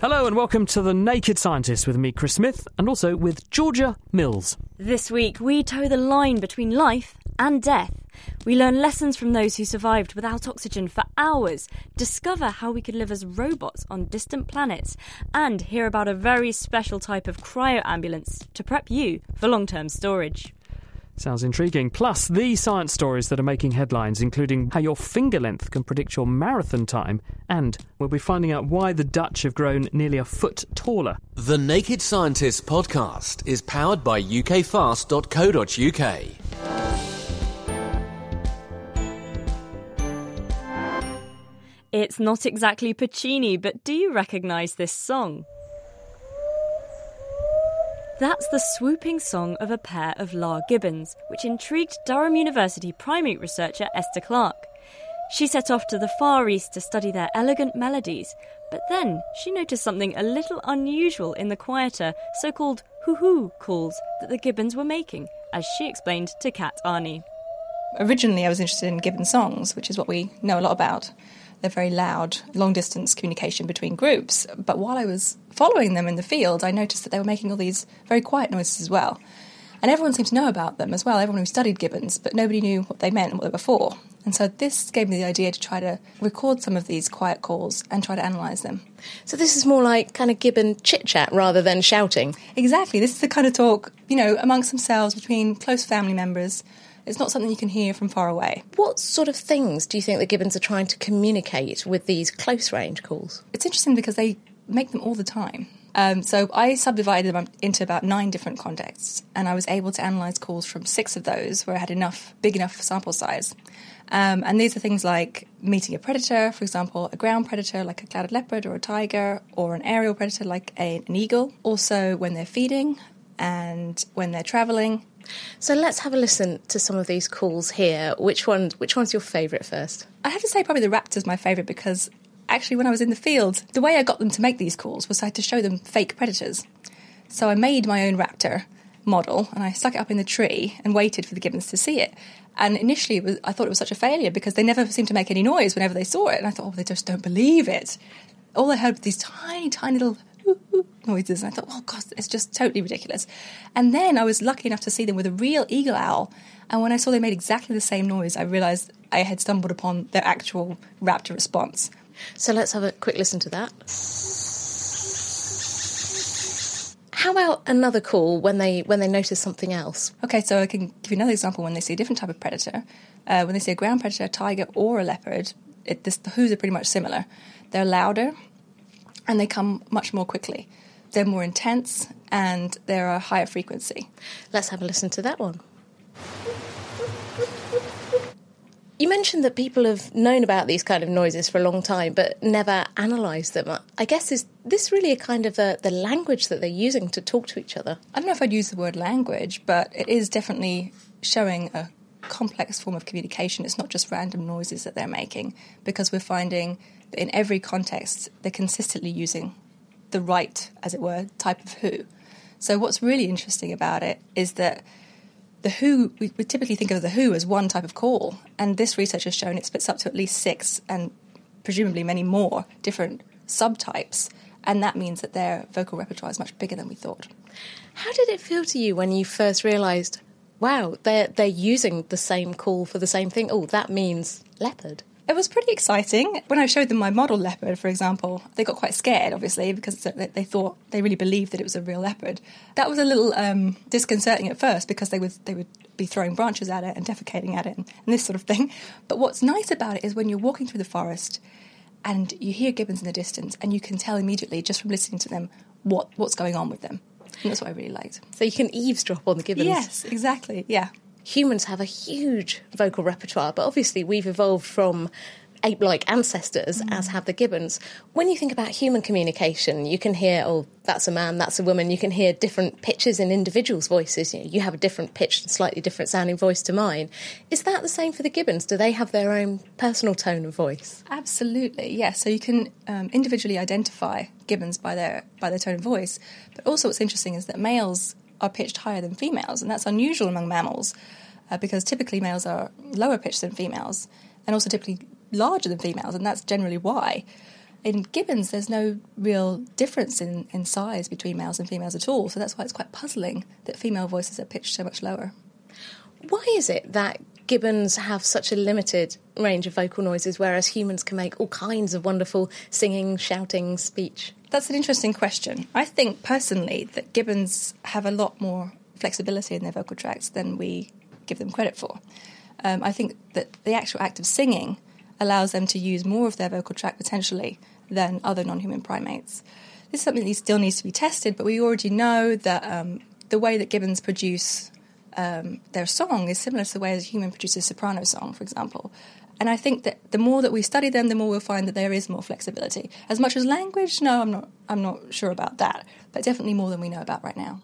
Hello and welcome to The Naked Scientists with me, Chris Smith, and also with Georgia Mills. This week, we toe the line between life and death. We learn lessons from those who survived without oxygen for hours, discover how we could live as robots on distant planets, and hear about a very special type of cryoambulance to prep you for long-term storage. Sounds intriguing. Plus, the science stories that are making headlines, including how your finger length can predict your marathon time, and we'll be finding out why the Dutch have grown nearly a foot taller. The Naked Scientists podcast is powered by UKfast.co.uk. It's not exactly Puccini, but do you recognise this song? That's the swooping song of a pair of lyre gibbons, which intrigued Durham University primate researcher Esther Clark. She set off to the Far East to study their elegant melodies, but then she noticed something a little unusual in the quieter, so-called hoo-hoo calls that the gibbons were making, as she explained to Kat Arney. Originally, I was interested in gibbon songs, which is what we know a lot about. They're very loud, long-distance communication between groups. But while I was following them in the field, I noticed that they were making all these very quiet noises as well. And everyone seemed to know about them as well, everyone who studied gibbons, but nobody knew what they meant and what they were for. And so this gave me the idea to try to record some of these quiet calls and try to analyse them. So this is more like kind of gibbon chit-chat rather than shouting? Exactly. This is the kind of talk, amongst themselves, between close family members. It's not something you can hear from far away. What sort of things do you think the gibbons are trying to communicate with these close-range calls? It's interesting because they make them all the time. So I subdivided them into about 9 different contexts, and I was able to analyse calls from 6 of those where I had big enough sample size. And these are things like meeting a predator, for example, a ground predator like a clouded leopard or a tiger, or an aerial predator like an eagle. Also when they're feeding and when they're travelling. So let's have a listen to some of these calls here. Which one's your favourite first? I have to say probably the raptor's my favourite because actually when I was in the field, the way I got them to make these calls was I had to show them fake predators. So I made my own raptor model and I stuck it up in the tree and waited for the gibbons to see it. And initially I thought it was such a failure because they never seemed to make any noise whenever they saw it. And I thought, they just don't believe it. All I heard was these tiny, tiny little noises, and I thought, gosh, it's just totally ridiculous. And then I was lucky enough to see them with a real eagle owl, and when I saw they made exactly the same noise, I realised I had stumbled upon their actual raptor response. So let's have a quick listen to that. How about another call when they notice something else? Okay, so I can give you another example when they see a different type of predator. When they see a ground predator, a tiger or a leopard, the hoos are pretty much similar. They're louder, and they come much more quickly. They're more intense and they're a higher frequency. Let's have a listen to that one. You mentioned that people have known about these kind of noises for a long time but never analysed them. I guess is this really a kind of the language that they're using to talk to each other? I don't know if I'd use the word language, but it is definitely showing a complex form of communication. It's not just random noises that they're making because we're finding that in every context they're consistently using the right, as it were, type of who. So what's really interesting about it is that the who, we typically think of the who as one type of call, and this research has shown it splits up to at least 6 and presumably many more different subtypes, and that means that their vocal repertoire is much bigger than we thought. How did it feel to you when you first realised, wow, they're using the same call for the same thing? Oh, that means leopard. It was pretty exciting. When I showed them my model leopard, for example, they got quite scared, obviously, because they thought they really believed that it was a real leopard. That was a little disconcerting at first because they would be throwing branches at it and defecating at it and this sort of thing. But what's nice about it is when you're walking through the forest and you hear gibbons in the distance and you can tell immediately just from listening to them what's going on with them. And that's what I really liked. So you can eavesdrop on the gibbons. Yes, exactly, yeah. Humans have a huge vocal repertoire, but obviously we've evolved from ape-like ancestors, as have the gibbons. When you think about human communication, you can hear, that's a man, that's a woman. You can hear different pitches in individuals' voices. You have a different pitch, slightly different sounding voice to mine. Is that the same for the gibbons? Do they have their own personal tone of voice? Absolutely, yes. Yeah. So you can individually identify gibbons by their tone of voice. But also what's interesting is that males are pitched higher than females, and that's unusual among mammals because typically males are lower pitched than females and also typically larger than females, and that's generally why. In gibbons, there's no real difference in size between males and females at all, so that's why it's quite puzzling that female voices are pitched so much lower. Why is it that gibbons have such a limited range of vocal noises, whereas humans can make all kinds of wonderful singing, shouting, speech? That's an interesting question. I think, personally, that gibbons have a lot more flexibility in their vocal tracts than we give them credit for. I think that the actual act of singing allows them to use more of their vocal tract potentially than other non-human primates. This is something that still needs to be tested, but we already know that the way that gibbons produce their song is similar to the way a human produces soprano song, for example. And I think that the more that we study them, the more we'll find that there is more flexibility. As much as language, no, I'm not sure about that, but definitely more than we know about right now.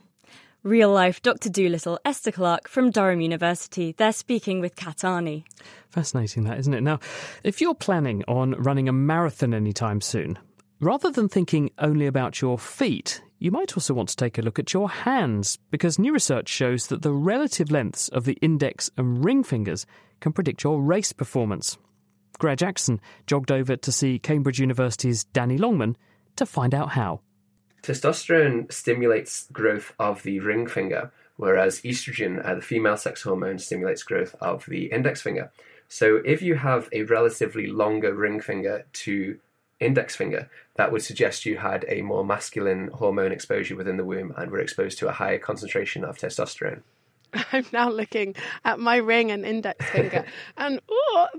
Real-life Dr Dolittle, Esther Clark from Durham University. They're speaking with Kat Arney. Fascinating that, isn't it? Now, if you're planning on running a marathon anytime soon, rather than thinking only about your feet, you might also want to take a look at your hands, because new research shows that the relative lengths of the index and ring fingers can predict your race performance. Greg Jackson jogged over to see Cambridge University's Danny Longman to find out how. Testosterone stimulates growth of the ring finger, whereas estrogen, the female sex hormone, stimulates growth of the index finger. So if you have a relatively longer ring finger to index finger, that would suggest you had a more masculine hormone exposure within the womb and were exposed to a higher concentration of testosterone. I'm now looking at my ring and index finger and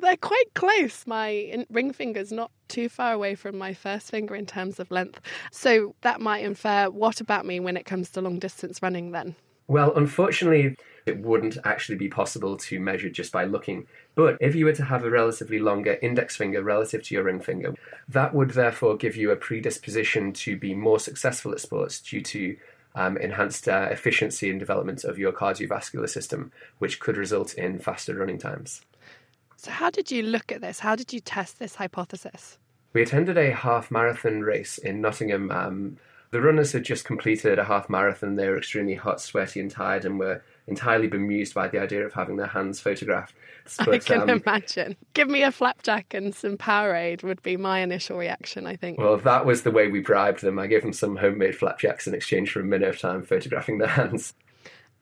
they're quite close. My ring finger's not too far away from my first finger in terms of length. So that might infer what about me when it comes to long distance running then? Well, unfortunately, it wouldn't actually be possible to measure just by looking. But if you were to have a relatively longer index finger relative to your ring finger, that would therefore give you a predisposition to be more successful at sports due to enhanced efficiency and development of your cardiovascular system, which could result in faster running times. So how did you look at this? How did you test this hypothesis? We attended a half marathon race in Nottingham. The runners had just completed a half marathon. They were extremely hot, sweaty and tired and were entirely bemused by the idea of having their hands photographed. But, I can imagine. Give me a flapjack and some Powerade would be my initial reaction, I think. Well, that was the way we bribed them. I gave them some homemade flapjacks in exchange for a minute of time photographing their hands.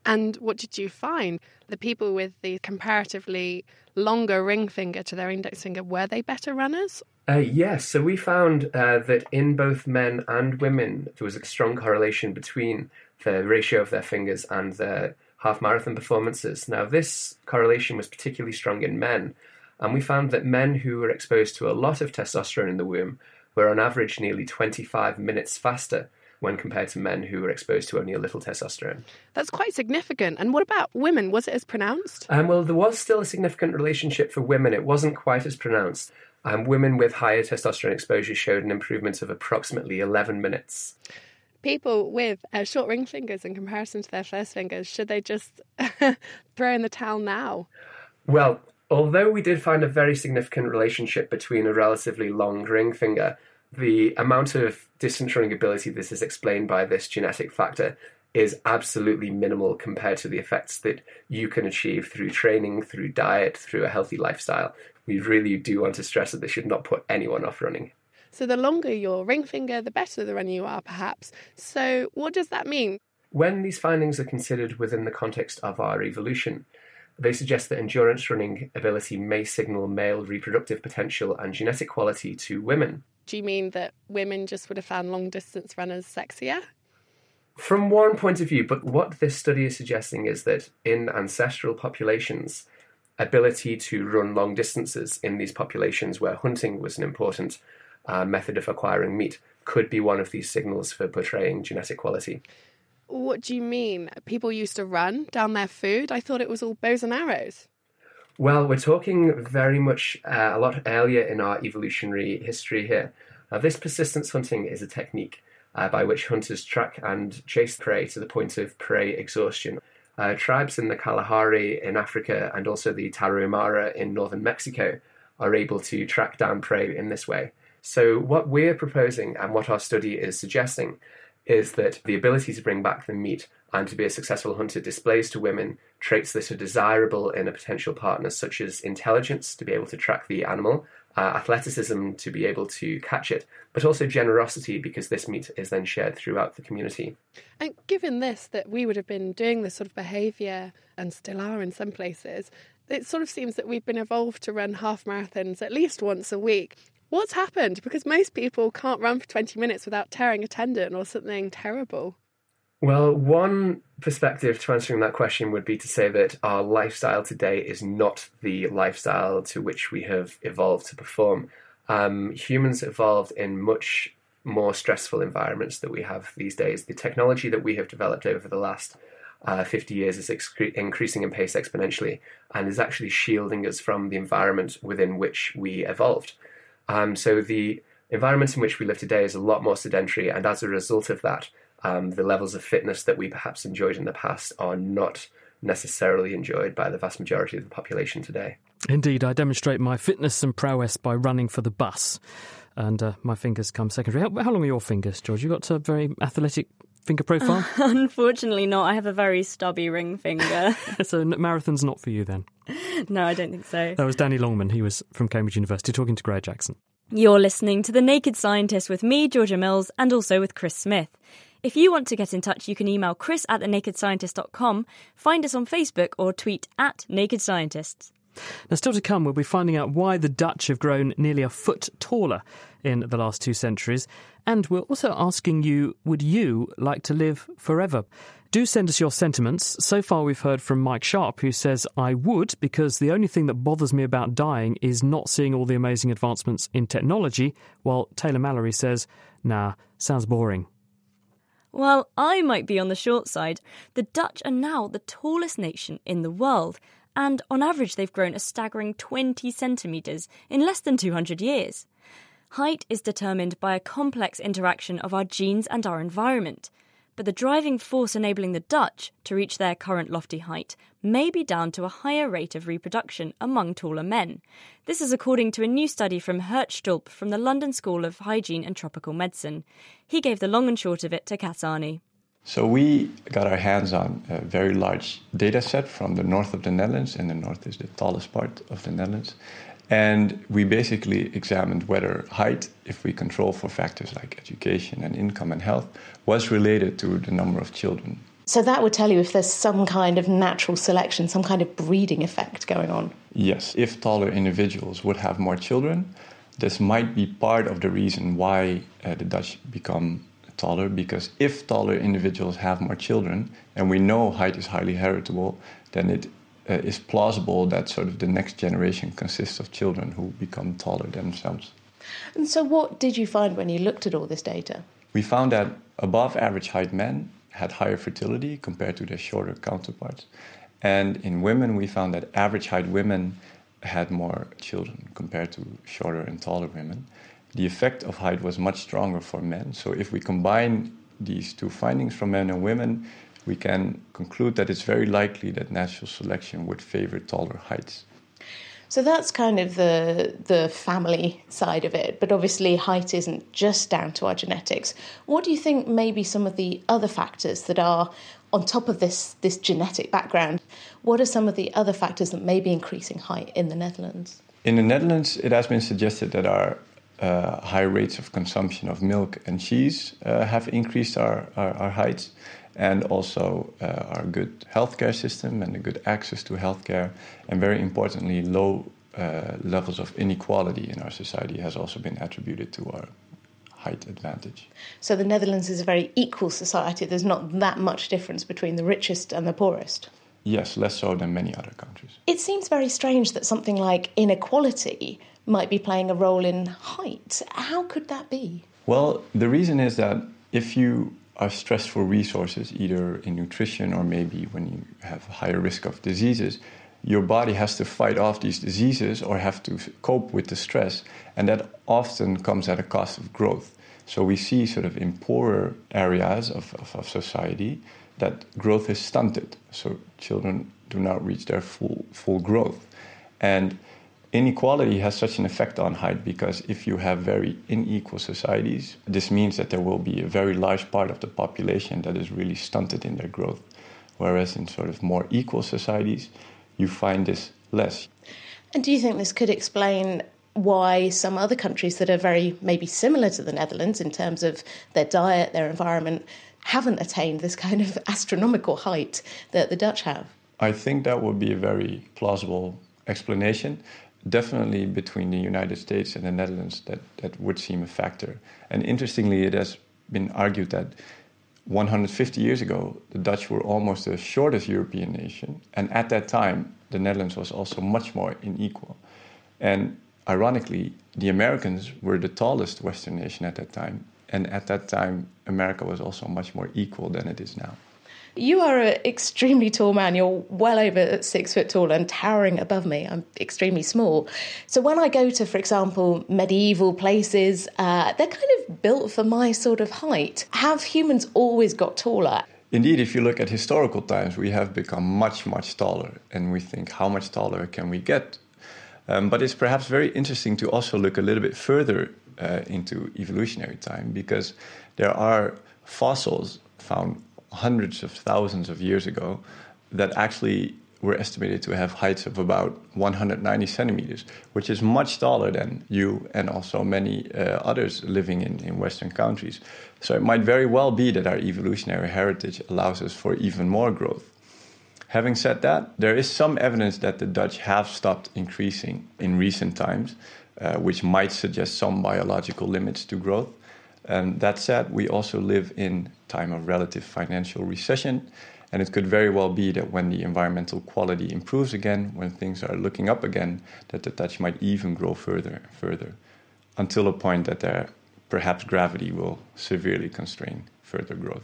And what did you find? The people with the comparatively longer ring finger to their index finger, were they better runners? Yes, so we found that in both men and women, there was a strong correlation between the ratio of their fingers and their half-marathon performances. Now, this correlation was particularly strong in men, and we found that men who were exposed to a lot of testosterone in the womb were on average nearly 25 minutes faster when compared to men who were exposed to only a little testosterone. That's quite significant. And what about women? Was it as pronounced? Well, there was still a significant relationship for women. It wasn't quite as pronounced. Women with higher testosterone exposure showed an improvement of approximately 11 minutes. People with short ring fingers in comparison to their first fingers, should they just throw in the towel now? Well, although we did find a very significant relationship between a relatively long ring finger, the amount of distance running ability that is explained by this genetic factor is absolutely minimal compared to the effects that you can achieve through training, through diet, through a healthy lifestyle. We really do want to stress that this should not put anyone off running. So the longer your ring finger, the better the runner you are, perhaps. So what does that mean? When these findings are considered within the context of our evolution, they suggest that endurance running ability may signal male reproductive potential and genetic quality to women. Do you mean that women just would have found long-distance runners sexier? From one point of view, but what this study is suggesting is that in ancestral populations, ability to run long distances in these populations where hunting was an important method of acquiring meat could be one of these signals for portraying genetic quality. What do you mean? People used to run down their food? I thought it was all bows and arrows. Well, we're talking very much a lot earlier in our evolutionary history here. This persistence hunting is a technique by which hunters track and chase prey to the point of prey exhaustion. Tribes in the Kalahari in Africa and also the Tarahumara in northern Mexico are able to track down prey in this way. So what we're proposing and what our study is suggesting is that the ability to bring back the meat and to be a successful hunter displays to women traits that are desirable in a potential partner, such as intelligence, to be able to track the animal, athleticism, to be able to catch it, but also generosity, because this meat is then shared throughout the community. And given this, that we would have been doing this sort of behaviour, and still are in some places, it sort of seems that we've been evolved to run half marathons at least once a week. What's happened? Because most people can't run for 20 minutes without tearing a tendon or something terrible. Well, one perspective to answering that question would be to say that our lifestyle today is not the lifestyle to which we have evolved to perform. Humans evolved in much more stressful environments that we have these days. The technology that we have developed over the last 50 years is increasing in pace exponentially and is actually shielding us from the environment within which we evolved. So the environment in which we live today is a lot more sedentary, and as a result of that, the levels of fitness that we perhaps enjoyed in the past are not necessarily enjoyed by the vast majority of the population today. Indeed, I demonstrate my fitness and prowess by running for the bus, and my fingers come secondary. How long are your fingers, George? You've got a very athletic finger profile? Unfortunately not. I have a very stubby ring finger. So marathon's not for you then? No, I don't think so. That was Danny Longman. He was from Cambridge University talking to Greg Jackson. You're listening to The Naked Scientist with me, Georgia Mills, and also with Chris Smith. If you want to get in touch, you can email chris@thenakedscientist.com, find us on Facebook or tweet @Naked Scientists. Now, still to come, we'll be finding out why the Dutch have grown nearly a foot taller in the last 2 centuries. And we're also asking you, would you like to live forever? Do send us your sentiments. So far, we've heard from Mike Sharp, who says, I would, because the only thing that bothers me about dying is not seeing all the amazing advancements in technology, while Taylor Mallory says, nah, sounds boring. Well, I might be on the short side. The Dutch are now the tallest nation in the world, and on average they've grown a staggering 20 centimetres in less than 200 years. Height is determined by a complex interaction of our genes and our environment, but the driving force enabling the Dutch to reach their current lofty height may be down to a higher rate of reproduction among taller men. This is according to a new study from Gert Stulp from the London School of Hygiene and Tropical Medicine. He gave the long and short of it to Kat Arney. So we got our hands on a very large data set from the north of the Netherlands, and the north is the tallest part of the Netherlands. And we basically examined whether height, if we control for factors like education and income and health, was related to the number of children. So that would tell you if there's some kind of natural selection, some kind of breeding effect going on. Yes, if taller individuals would have more children, this might be part of the reason why the Dutch become taller, because if taller individuals have more children, and we know height is highly heritable, then it is plausible that sort of the next generation consists of children who become taller themselves. And so what did you find when you looked at all this data? We found that above average height men had higher fertility compared to their shorter counterparts. And in women, we found that average height women had more children compared to shorter and taller women. The effect of height was much stronger for men. So if we combine these two findings from men and women, we can conclude that it's very likely that natural selection would favor taller heights. So that's kind of the family side of it. But obviously height isn't just down to our genetics. What do you think may be some of the other factors that are on top of this genetic background? What are some of the other factors that may be increasing height in the Netherlands? In the Netherlands, it has been suggested that our high rates of consumption of milk and cheese have increased our heights, and also our good healthcare system and the good access to healthcare, and very importantly, low levels of inequality in our society has also been attributed to our height advantage. So the Netherlands is a very equal society. There's not that much difference between the richest and the poorest. Yes, less so than many other countries. It seems very strange that something like inequality might be playing a role in height. How could that be? Well, the reason is that if you are stressed for resources, either in nutrition or maybe when you have a higher risk of diseases, your body has to fight off these diseases or have to cope with the stress, and that often comes at a cost of growth. So we see sort of in poorer areas of society that growth is stunted, so children do not reach their full growth. And Inequality has such an effect on height because if you have very unequal societies, this means that there will be a very large part of the population that is really stunted in their growth. Whereas in sort of more equal societies, you find this less. And do you think this could explain why some other countries that are very maybe similar to the Netherlands in terms of their diet, their environment, haven't attained this kind of astronomical height that the Dutch have? I think that would be a very plausible explanation. Definitely between the United States and the Netherlands, that would seem a factor. And interestingly, it has been argued that 150 years ago, the Dutch were almost the shortest European nation. And at that time, the Netherlands was also much more unequal. And ironically, the Americans were the tallest Western nation at that time. And at that time, America was also much more equal than it is now. You are an extremely tall man. You're well over 6 foot tall and towering above me. I'm extremely small. So when I go to, for example, medieval places, they're kind of built for my sort of height. Have humans always got taller? Indeed, if you look at historical times, we have become much, much taller. And we think, how much taller can we get? But it's perhaps very interesting to also look a little bit further into evolutionary time, because there are fossils found hundreds of thousands of years ago that actually were estimated to have heights of about 190 centimeters, which is much taller than you and also many others living in Western countries. So it might very well be that our evolutionary heritage allows us for even more growth. Having said that, there is some evidence that the Dutch have stopped increasing in recent times, which might suggest some biological limits to growth. That said, we also live in time of relative financial recession, and it could very well be that when the environmental quality improves again, when things are looking up again, that the Dutch might even grow further and further, until a point that there, perhaps gravity will severely constrain further growth.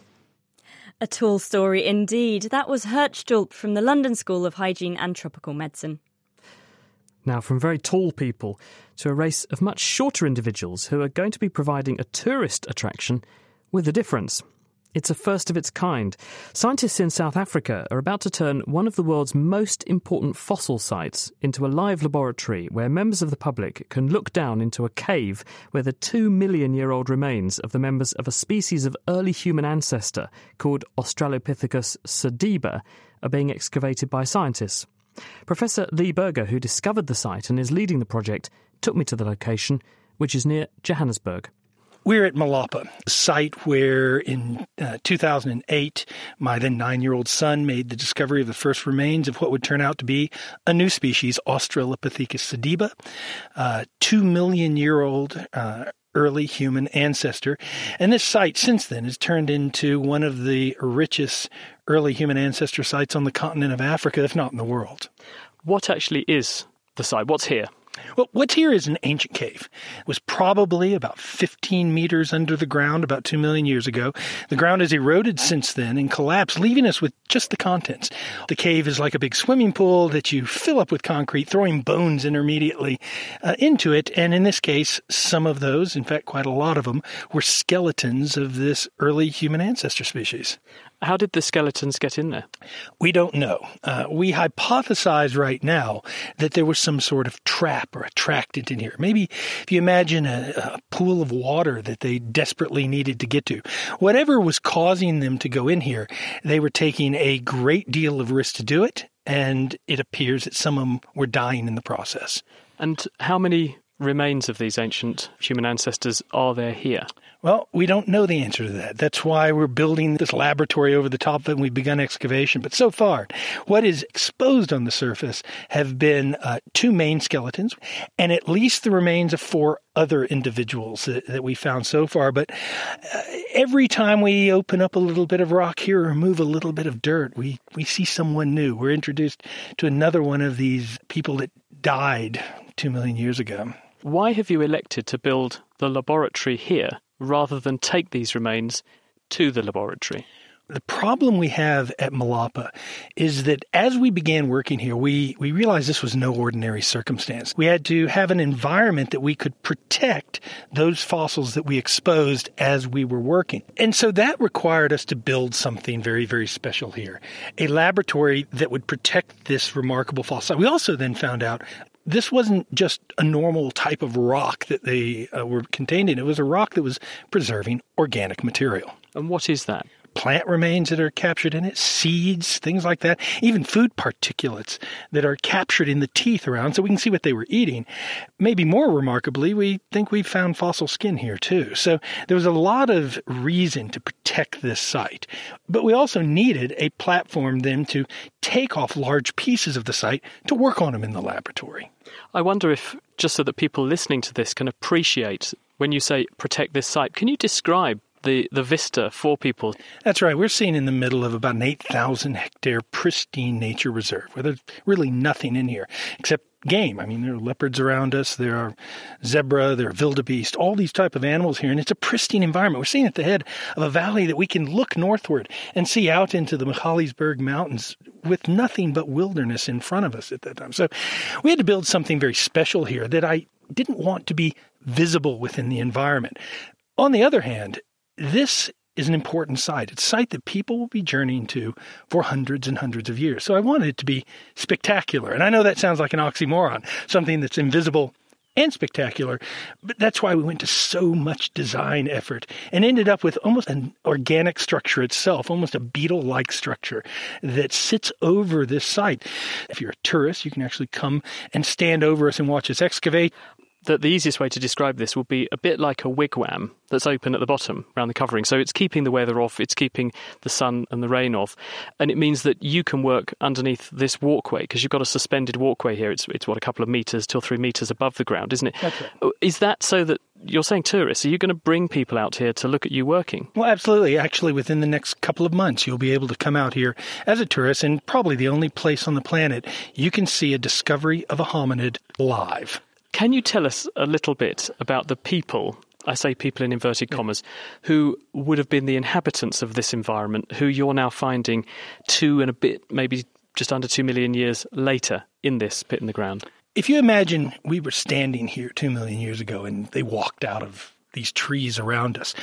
A tall story indeed. That was Gert Stulp from the London School of Hygiene and Tropical Medicine. Now, from very tall people to a race of much shorter individuals who are going to be providing a tourist attraction with a difference. It's a first of its kind. Scientists in South Africa are about to turn one of the world's most important fossil sites into a live laboratory where members of the public can look down into a cave where the 2 million year old remains of the members of a species of early human ancestor called Australopithecus sediba are being excavated by scientists. Professor Lee Berger, who discovered the site and is leading the project, took me to the location, which is near Johannesburg. We're at Malapa, a site where in 2008, my then 9-year-old son made the discovery of the first remains of what would turn out to be a new species, Australopithecus sediba, 2 million year old early human ancestor. And this site since then has turned into one of the richest early human ancestor sites on the continent of Africa, if not in the world. What actually is the site? What's here? Well, what's here is an ancient cave. It was probably about 15 meters under the ground about 2 million years ago. The ground has eroded since then and collapsed, leaving us with just the contents. The cave is like a big swimming pool that you fill up with concrete, throwing bones intermediately into it. And in this case, some of those, in fact, quite a lot of them, were skeletons of this early human ancestor species. How did the skeletons get in there? We don't know. We hypothesize right now that there was some sort of trap or attractant in here. Maybe if you imagine a pool of water that they desperately needed to get to. Whatever was causing them to go in here, they were taking a great deal of risk to do it, and it appears that some of them were dying in the process. And how many remains of these ancient human ancestors are there here? Well, we don't know the answer to that. That's why we're building this laboratory over the top of it, and we've begun excavation. But so far, what is exposed on the surface have been 2 main skeletons and at least the remains of 4 other individuals that we found so far. But every time we open up a little bit of rock here or move a little bit of dirt, we see someone new. We're introduced to another one of these people that died 2 million years ago. Why have you elected to build the laboratory here rather than take these remains to the laboratory? The problem we have at Malapa is that as we began working here, we realized this was no ordinary circumstance. We had to have an environment that we could protect those fossils that we exposed as we were working. And so that required us to build something very, very special here, a laboratory that would protect this remarkable fossil. We also then found out this wasn't just a normal type of rock that they were contained in. It was a rock that was preserving organic material. And what is that? Plant remains that are captured in it, seeds, things like that, even food particulates that are captured in the teeth around so we can see what they were eating. Maybe more remarkably, we think we've found fossil skin here too. So there was a lot of reason to protect this site. But we also needed a platform then to take off large pieces of the site to work on them in the laboratory. I wonder if, just so that people listening to this can appreciate, when you say protect this site, can you describe the vista for people? That's right. We're sitting in the middle of about an 8,000-hectare pristine nature reserve where there's really nothing in here except game. I mean, there are leopards around us, there are zebra, there are wildebeest, all these type of animals here, and it's a pristine environment. We're sitting at the head of a valley that we can look northward and see out into the Michalisburg Mountains with nothing but wilderness in front of us at that time. So we had to build something very special here that I didn't want to be visible within the environment. On the other hand, this is an important site. It's a site that people will be journeying to for hundreds and hundreds of years. So I wanted it to be spectacular. And I know that sounds like an oxymoron, something that's invisible and spectacular, but that's why we went to so much design effort and ended up with almost an organic structure itself, almost a beetle-like structure that sits over this site. If you're a tourist, you can actually come and stand over us and watch us excavate. That the easiest way to describe this would be a bit like a wigwam that's open at the bottom around the covering. So it's keeping the weather off, it's keeping the sun and the rain off. And it means that you can work underneath this walkway because you've got a suspended walkway here. It's what, a couple of metres, 2 or 3 metres above the ground, isn't it? That's right. Is that so that you're saying tourists, are you going to bring people out here to look at you working? Well, absolutely. Actually, within the next couple of months, you'll be able to come out here as a tourist, and probably the only place on the planet you can see a discovery of a hominid live. Can you tell us a little bit about the people, I say people in inverted commas, who would have been the inhabitants of this environment, who you're now finding 2 and a bit, maybe just under 2 million years later in this pit in the ground? If you imagine we were standing here 2 million years ago and they walked out of these trees around us,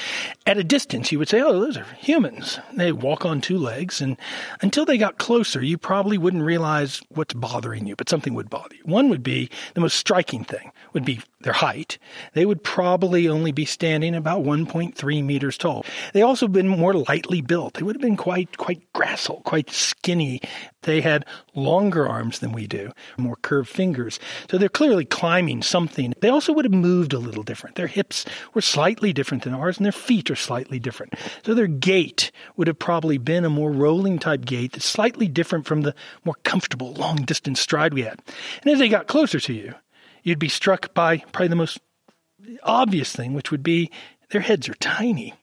at a distance you would say, oh, those are humans. They walk on 2 legs, and until they got closer, you probably wouldn't realize what's bothering you, but something would bother you. One would be, the most striking thing would be their height. They would probably only be standing about 1.3 meters tall. They also been more lightly built. They would have been quite gracile, quite skinny. They had longer arms than we do, more curved fingers. So they're clearly climbing something. They also would have moved a little different. Their hips were slightly different than ours, and their feet are slightly different. So their gait would have probably been a more rolling type gait that's slightly different from the more comfortable long distance stride we had. And as they got closer to you, you'd be struck by probably the most obvious thing, which would be their heads are tiny.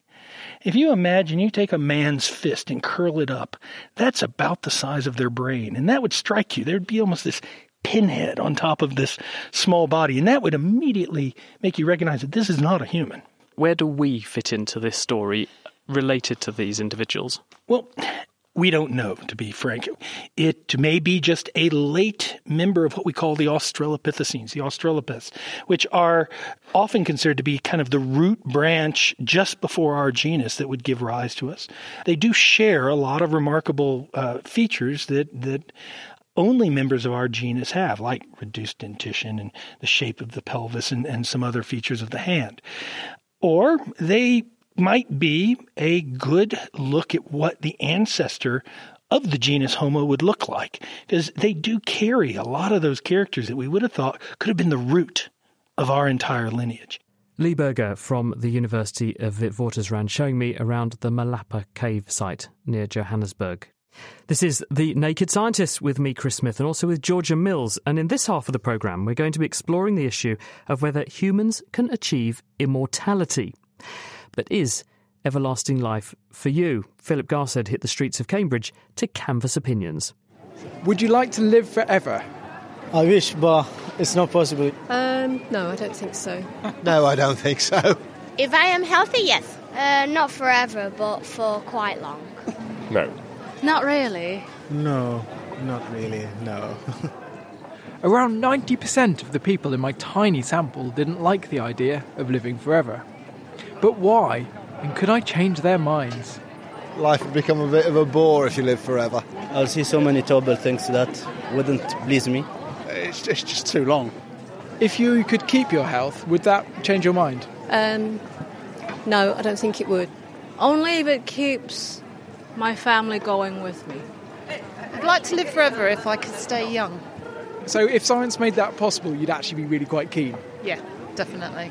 If you imagine you take a man's fist and curl it up, that's about the size of their brain. And that would strike you. There'd be almost this pinhead on top of this small body. And that would immediately make you recognize that this is not a human. Where do we fit into this story related to these individuals? Well, we don't know, to be frank. It may be just a late member of what we call the Australopithecines, the Australopiths, which are often considered to be kind of the root branch just before our genus that would give rise to us. They do share a lot of remarkable features that only members of our genus have, like reduced dentition and the shape of the pelvis and some other features of the hand. Or they might be a good look at what the ancestor of the genus Homo would look like, because they do carry a lot of those characters that we would have thought could have been the root of our entire lineage. Lee Berger from the University of Witwatersrand showing me around the Malapa cave site near Johannesburg. This is The Naked Scientists with me, Chris Smith, and also with Georgia Mills. And in this half of the programme, we're going to be exploring the issue of whether humans can achieve immortality. But is everlasting life for you? Philip Garsed hit the streets of Cambridge to canvass opinions. Would you like to live forever? I wish, but it's not possible. No, I don't think so. No, I don't think so. If I am healthy, yes. Not forever, but for quite long. No. Not really. No, not really, no. Around 90% of the people in my tiny sample didn't like the idea of living forever. But why? And could I change their minds? Life would become a bit of a bore if you live forever. I'll see so many terrible things that wouldn't please me. it's just too long. If you could keep your health, would that change your mind? No, I don't think it would. Only if it keeps my family going with me. I'd like to live forever if I could stay young. So if science made that possible, you'd actually be really quite keen? Yeah, definitely.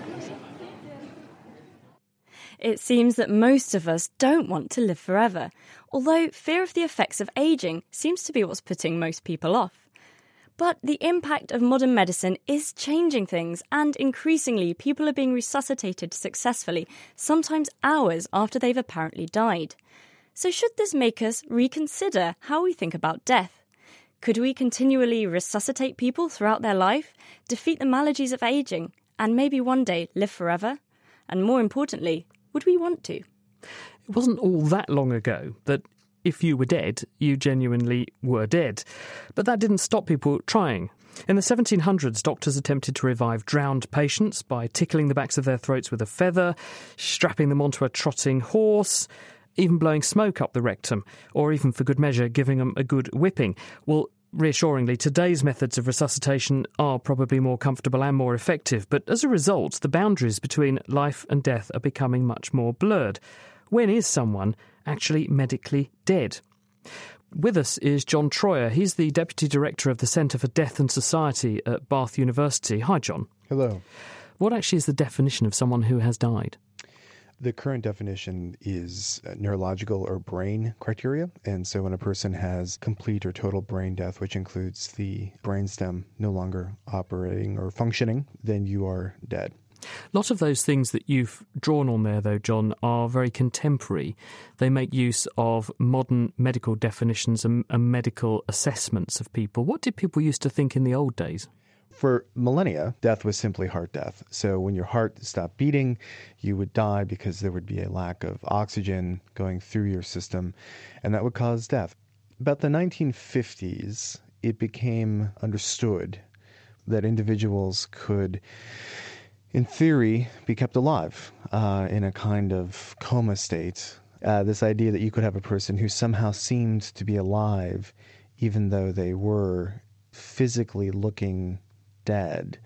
It seems that most of us don't want to live forever, although fear of the effects of ageing seems to be what's putting most people off. But the impact of modern medicine is changing things, and increasingly people are being resuscitated successfully, sometimes hours after they've apparently died. So should this make us reconsider how we think about death? Could we continually resuscitate people throughout their life, defeat the maladies of ageing, and maybe one day live forever? And more importantly, would we want to? It wasn't all that long ago that if you were dead, you genuinely were dead. But that didn't stop people trying. In the 1700s, doctors attempted to revive drowned patients by tickling the backs of their throats with a feather, strapping them onto a trotting horse, even blowing smoke up the rectum, or even for good measure, giving them a good whipping. Well, reassuringly, today's methods of resuscitation are probably more comfortable and more effective, but as a result, the boundaries between life and death are becoming much more blurred. When is someone actually medically dead? With us is John Troyer. He's the Deputy Director of the Centre for Death and Society at Bath University. Hi, John. Hello. What actually is the definition of someone who has died? The current definition is neurological or brain criteria. And so when a person has complete or total brain death, which includes the brainstem no longer operating or functioning, then you are dead. A lot of those things that you've drawn on there, though, John, are very contemporary. They make use of modern medical definitions and medical assessments of people. What did people used to think in the old days? For millennia, death was simply heart death. So when your heart stopped beating, you would die because there would be a lack of oxygen going through your system, and that would cause death. About the 1950s, it became understood that individuals could, in theory, be kept alive in a kind of coma state. This idea that you could have a person who somehow seemed to be alive, even though they were physically looking dead.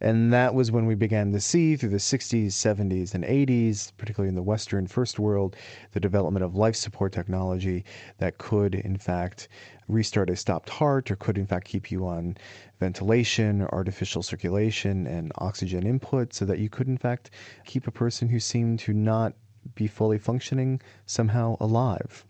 And that was when we began to see through the 60s, 70s, and 80s, particularly in the Western First World, the development of life support technology that could, in fact, restart a stopped heart or could, in fact, keep you on ventilation, artificial circulation, and oxygen input so that you could, in fact, keep a person who seemed to not be fully functioning somehow alive.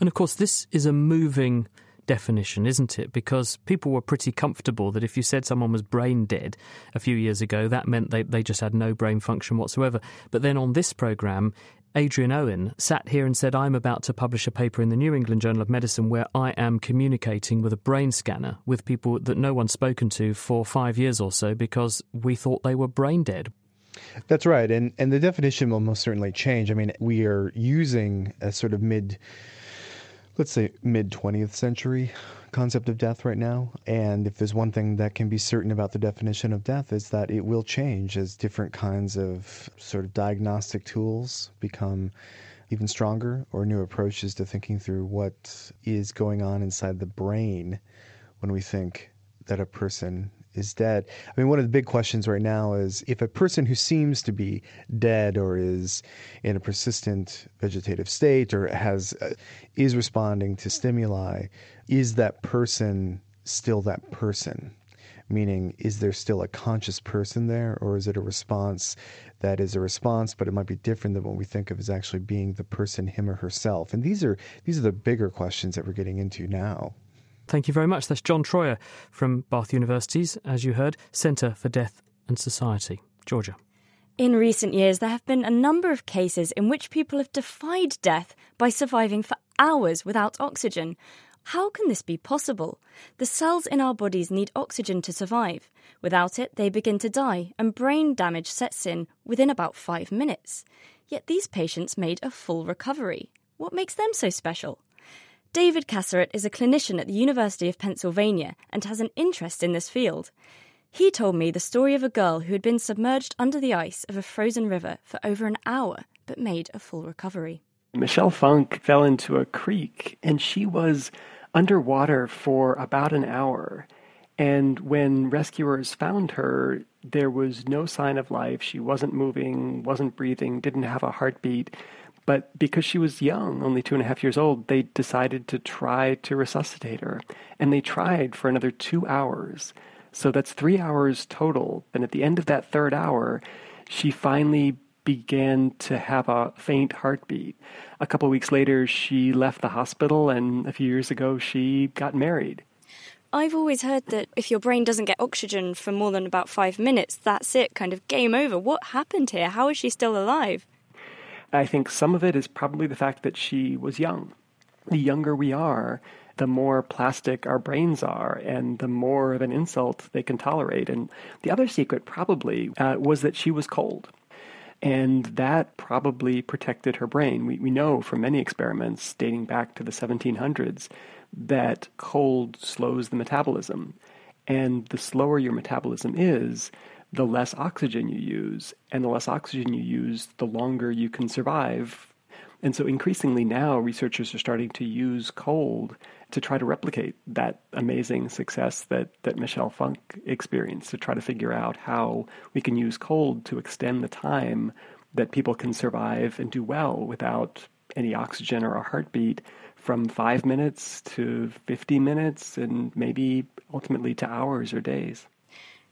And, of course, this is a moving definition, isn't it? Because people were pretty comfortable that if you said someone was brain dead a few years ago, that meant they just had no brain function whatsoever. But then on this programme, Adrian Owen sat here and said, I'm about to publish a paper in the New England Journal of Medicine where I am communicating with a brain scanner with people that no one's spoken to for 5 years or so because we thought they were brain dead. That's right. And the definition will most certainly change. I mean, we are using a sort of mid-20th century concept of death right now. And if there's one thing that can be certain about the definition of death, is that it will change as different kinds of sort of diagnostic tools become even stronger, or new approaches to thinking through what is going on inside the brain when we think that a person is dead. I mean, one of the big questions right now is if a person who seems to be dead or is in a persistent vegetative state or is responding to stimuli, is that person still that person? Meaning, is there still a conscious person there, or is it a response that is a response, but it might be different than what we think of as actually being the person, him or herself? And these are the bigger questions that we're getting into now. Thank you very much. That's John Troyer from Bath University's, as you heard, Centre for Death and Society. Georgia. In recent years, there have been a number of cases in which people have defied death by surviving for hours without oxygen. How can this be possible? The cells in our bodies need oxygen to survive. Without it, they begin to die, and brain damage sets in within about 5 minutes. Yet these patients made a full recovery. What makes them so special? David Cassaret is a clinician at the University of Pennsylvania and has an interest in this field. He told me the story of a girl who had been submerged under the ice of a frozen river for over an hour but made a full recovery. Michelle Funk fell into a creek and she was underwater for about an hour. And when rescuers found her, there was no sign of life. She wasn't moving, wasn't breathing, didn't have a heartbeat. But because she was young, only 2.5 years old, they decided to try to resuscitate her. And they tried for another 2 hours. So that's 3 hours total. And at the end of that third hour, she finally began to have a faint heartbeat. A couple of weeks later, she left the hospital, and a few years ago, she got married. I've always heard that if your brain doesn't get oxygen for more than about 5 minutes, that's it, kind of game over. What happened here? How is she still alive? I think some of it is probably the fact that she was young. The younger we are, the more plastic our brains are and the more of an insult they can tolerate. And the other secret probably was that she was cold. And that probably protected her brain. We know from many experiments dating back to the 1700s that cold slows the metabolism. And the slower your metabolism is, the less oxygen you use. And the less oxygen you use, the longer you can survive. And so increasingly now, researchers are starting to use cold to try to replicate that amazing success that Michelle Funk experienced, to try to figure out how we can use cold to extend the time that people can survive and do well without any oxygen or a heartbeat from 5 minutes to 50 minutes and maybe ultimately to hours or days.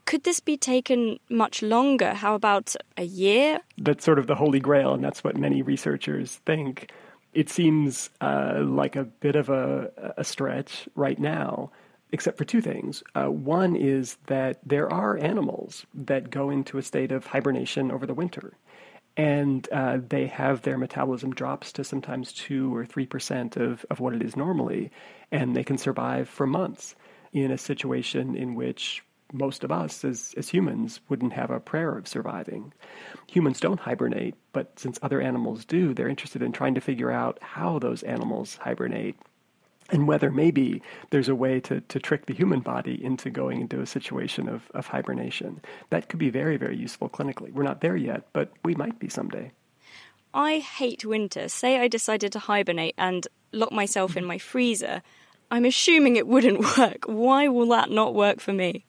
Could this be taken much longer? How about a year? That's sort of the holy grail, and that's what many researchers think. It seems like a bit of a stretch right now, except for two things. One is that there are animals that go into a state of hibernation over the winter, and they have their metabolism drops to sometimes 2 or 3% of what it is normally, and they can survive for months in a situation in which most of us as humans wouldn't have a prayer of surviving. Humans don't hibernate, but since other animals do, they're interested in trying to figure out how those animals hibernate and whether maybe there's a way to trick the human body into going into a situation of hibernation. That could be very, very useful clinically. We're not there yet, but we might be someday. I hate winter. Say I decided to hibernate and lock myself in my freezer. I'm assuming it wouldn't work. Why will that not work for me?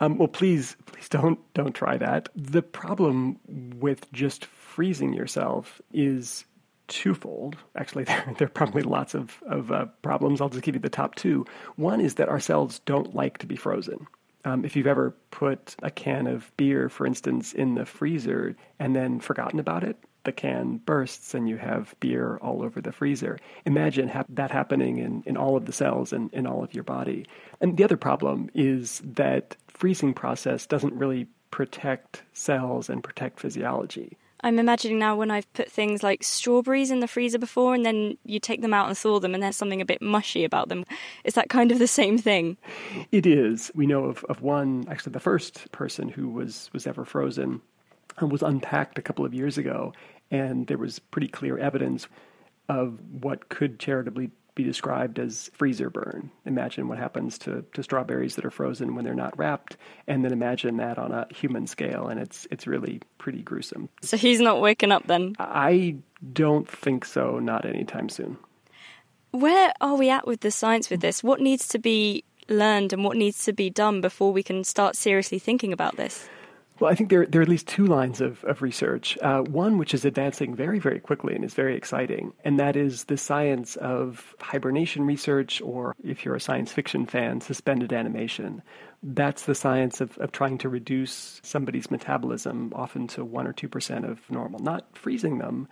Well, please don't try that. The problem with just freezing yourself is twofold. Actually, there are probably lots of problems. I'll just give you the top two. One is that our cells don't like to be frozen. If you've ever put a can of beer, for instance, in the freezer and then forgotten about it, the can bursts and you have beer all over the freezer. Imagine that happening in all of the cells and in all of your body. And the other problem is that freezing process doesn't really protect cells and protect physiology. I'm imagining now when I've put things like strawberries in the freezer before and then you take them out and thaw them and there's something a bit mushy about them. Is that kind of the same thing? It is. We know of one, actually the first person who was ever frozen and was unpacked a couple of years ago. And there was pretty clear evidence of what could charitably be described as freezer burn. Imagine what happens to strawberries that are frozen when they're not wrapped, and then imagine that on a human scale, and it's really pretty gruesome. So he's not waking up then? I don't think so, not anytime soon. Where are we at with the science with this? What needs to be learned and what needs to be done before we can start seriously thinking about this? Well, I think there are at least two lines of research. One which is advancing very, very quickly and is very exciting, and that is the science of hibernation research, or if you're a science fiction fan, suspended animation. That's the science of trying to reduce somebody's metabolism often to 1 or 2% of normal, not freezing them,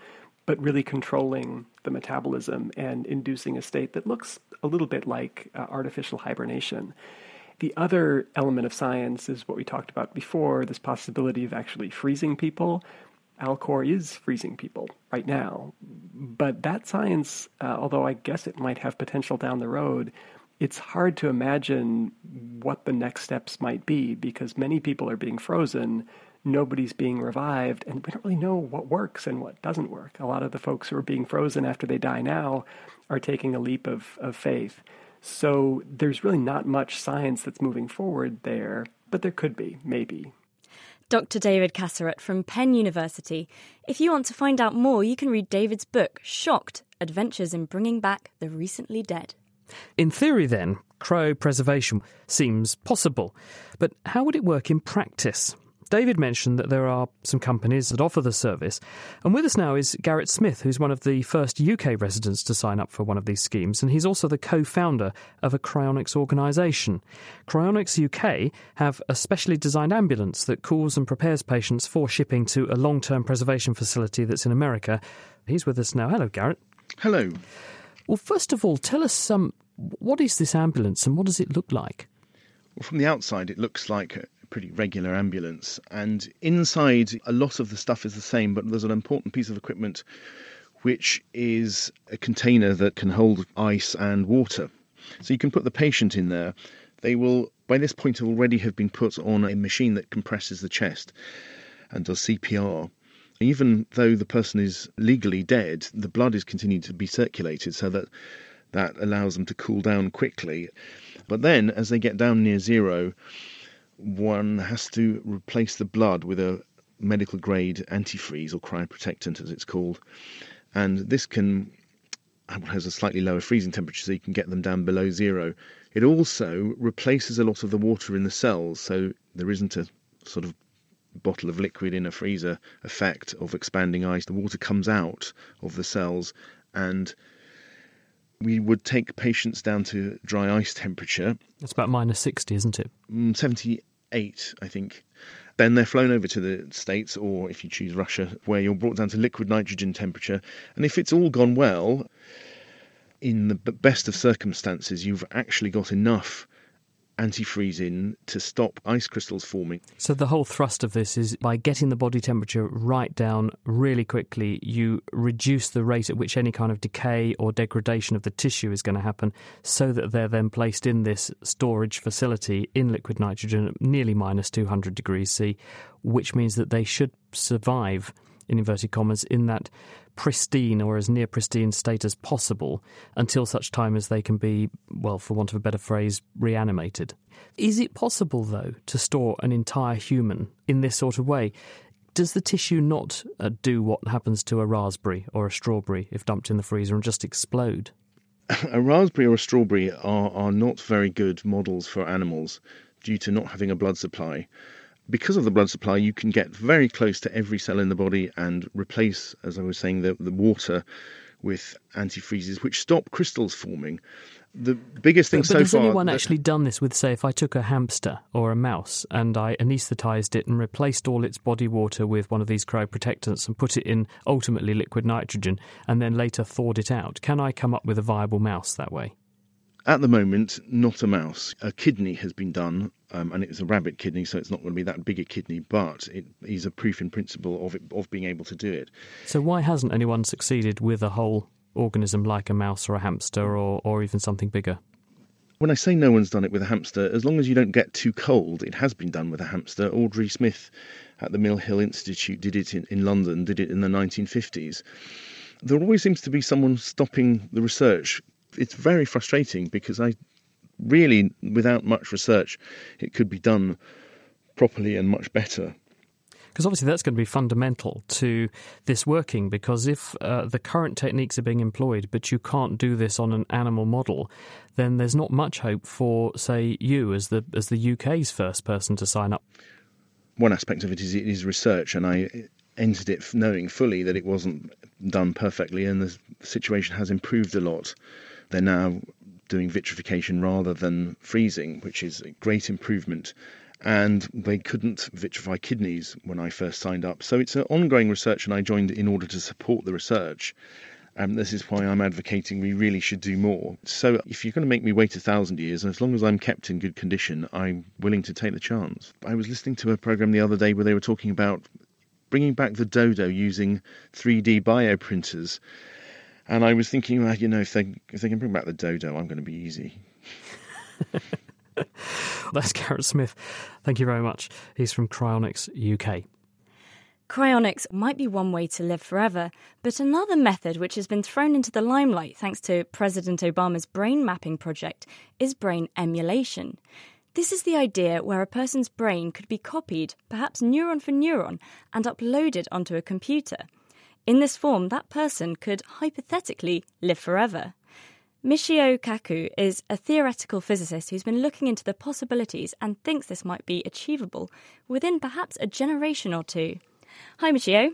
but really controlling the metabolism and inducing a state that looks a little bit like artificial hibernation. The other element of science is what we talked about before, this possibility of actually freezing people. Alcor is freezing people right now. But that science, although I guess it might have potential down the road, it's hard to imagine what the next steps might be because many people are being frozen, nobody's being revived, and we don't really know what works and what doesn't work. A lot of the folks who are being frozen after they die now are taking a leap of faith. So there's really not much science that's moving forward there, but there could be, maybe. Dr. David Cassaret from Penn University. If you want to find out more, you can read David's book, Shocked: Adventures in Bringing Back the Recently Dead. In theory, then, cryopreservation seems possible. But how would it work in practice? David mentioned that there are some companies that offer the service, and with us now is Garrett Smith, who's one of the first UK residents to sign up for one of these schemes, and he's also the co-founder of a cryonics organisation. Cryonics UK have a specially designed ambulance that calls and prepares patients for shipping to a long-term preservation facility that's in America. He's with us now. Hello, Garrett. Hello. Well, first of all, tell us what is this ambulance and what does it look like? Well, from the outside, it looks like pretty regular ambulance, and inside a lot of the stuff is the same, but there's an important piece of equipment which is a container that can hold ice and water. So you can put the patient in there. They will, by this point, already have been put on a machine that compresses the chest and does CPR. Even though the person is legally dead, the blood is continuing to be circulated, so that allows them to cool down quickly. But then, as they get down near zero, one has to replace the blood with a medical grade antifreeze, or cryoprotectant as it's called, and this has a slightly lower freezing temperature, so you can get them down below zero. It also replaces a lot of the water in the cells, so there isn't a sort of bottle of liquid in a freezer effect of expanding ice. The water comes out of the cells, and we would take patients down to dry ice temperature. That's about minus 60, isn't it? 78, I think. Then they're flown over to the States, or if you choose Russia, where you're brought down to liquid nitrogen temperature. And if it's all gone well, in the best of circumstances, you've actually got enough antifreeze in to stop ice crystals forming. So the whole thrust of this is, by getting the body temperature right down really quickly, you reduce the rate at which any kind of decay or degradation of the tissue is going to happen, so that they're then placed in this storage facility in liquid nitrogen at nearly minus 200 degrees C, which means that they should survive, in inverted commas, in that pristine or as near pristine state as possible until such time as they can be, well, for want of a better phrase, reanimated. Is it possible, though, to store an entire human in this sort of way? Does the tissue not do what happens to a raspberry or a strawberry if dumped in the freezer and just explode? A raspberry or a strawberry are not very good models for animals due to not having a blood supply. Because of the blood supply, you can get very close to every cell in the body and replace, as I was saying, the water with antifreezes, which stop crystals forming. The biggest thing so far... But has anyone actually done this with, say, if I took a hamster or a mouse and I anaesthetised it and replaced all its body water with one of these cryoprotectants and put it in, ultimately, liquid nitrogen and then later thawed it out? Can I come up with a viable mouse that way? At the moment, not a mouse. A kidney has been done, and it's a rabbit kidney, so it's not going to be that big a kidney, but it is a proof in principle of being able to do it. So why hasn't anyone succeeded with a whole organism like a mouse or a hamster or even something bigger? When I say no one's done it with a hamster, as long as you don't get too cold, it has been done with a hamster. Audrey Smith at the Mill Hill Institute did it in London, did it in the 1950s. There always seems to be someone stopping the research. It's very frustrating because I really, without much research, it could be done properly and much better. Because obviously that's going to be fundamental to this working, because if the current techniques are being employed but you can't do this on an animal model, then there's not much hope for, say, you as the UK's first person to sign up. One aspect of it is research, and I entered it knowing fully that it wasn't done perfectly, and the situation has improved a lot. They're now doing vitrification rather than freezing, which is a great improvement. And they couldn't vitrify kidneys when I first signed up. So it's an ongoing research, and I joined in order to support the research. This is why I'm advocating we really should do more. So if you're going to make me wait 1,000 years, as long as I'm kept in good condition, I'm willing to take the chance. I was listening to a programme the other day where they were talking about bringing back the dodo using 3D bioprinters. And I was thinking, well, you know, if they can bring back the dodo, I'm going to be easy. That's Garrett Smith. Thank you very much. He's from Cryonics UK. Cryonics might be one way to live forever, but another method which has been thrown into the limelight thanks to President Obama's brain mapping project is brain emulation. This is the idea where a person's brain could be copied, perhaps neuron for neuron, and uploaded onto a computer. In this form, that person could hypothetically live forever. Michio Kaku is a theoretical physicist who's been looking into the possibilities and thinks this might be achievable within perhaps a generation or two. Hi, Michio.